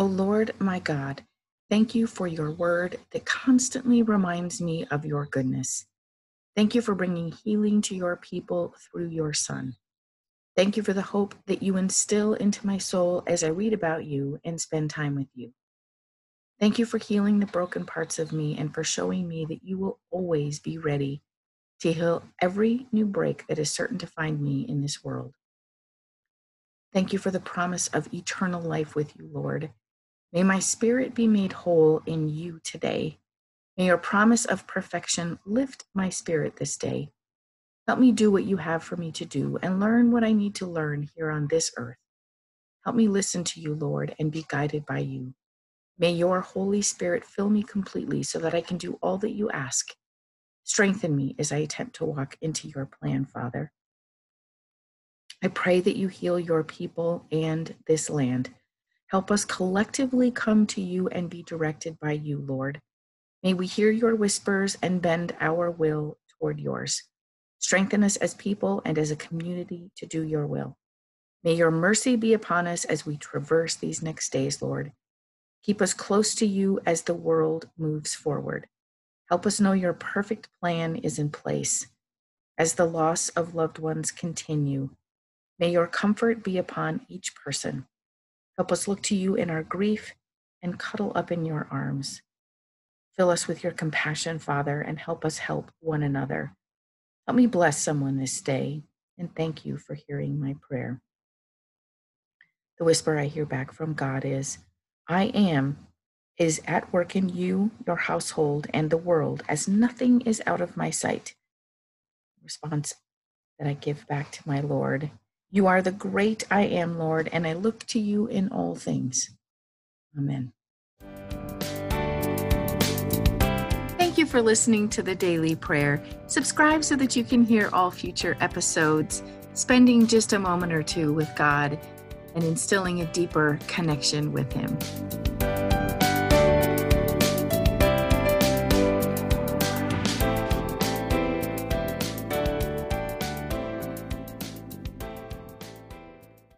O Lord, my God, thank you for your word that constantly reminds me of your goodness. Thank you for bringing healing to your people through your Son. Thank you for the hope that you instill into my soul as I read about you and spend time with you. Thank you for healing the broken parts of me and for showing me that you will always be ready to heal every new break that is certain to find me in this world. Thank you for the promise of eternal life with you, Lord. May my spirit be made whole in you today. May your promise of perfection lift my spirit this day. Help me do what you have for me to do and learn what I need to learn here on this earth. Help me listen to you, Lord, and be guided by you. May your Holy Spirit fill me completely so that I can do all that you ask. Strengthen me as I attempt to walk into your plan, Father. I pray that you heal your people and this land. Help us collectively come to you and be directed by you, Lord. May we hear your whispers and bend our will toward yours. Strengthen us as people and as a community to do your will. May your mercy be upon us as we traverse these next days, Lord. Keep us close to you as the world moves forward. Help us know your perfect plan is in place. As the loss of loved ones continue, may your comfort be upon each person. Help us look to you in our grief and cuddle up in your arms. Fill us with your compassion, Father, and help us help one another. Help me bless someone this day, and thank you for hearing my prayer. The whisper I hear back from God is, I am, is at work in you, your household, and the world, as nothing is out of my sight. Response that I give back to my Lord. You are the great I am, Lord, and I look to you in all things. Amen. Thank you for listening to the Daily Prayer. Subscribe so that you can hear all future episodes, spending just a moment or two with God and instilling a deeper connection with Him.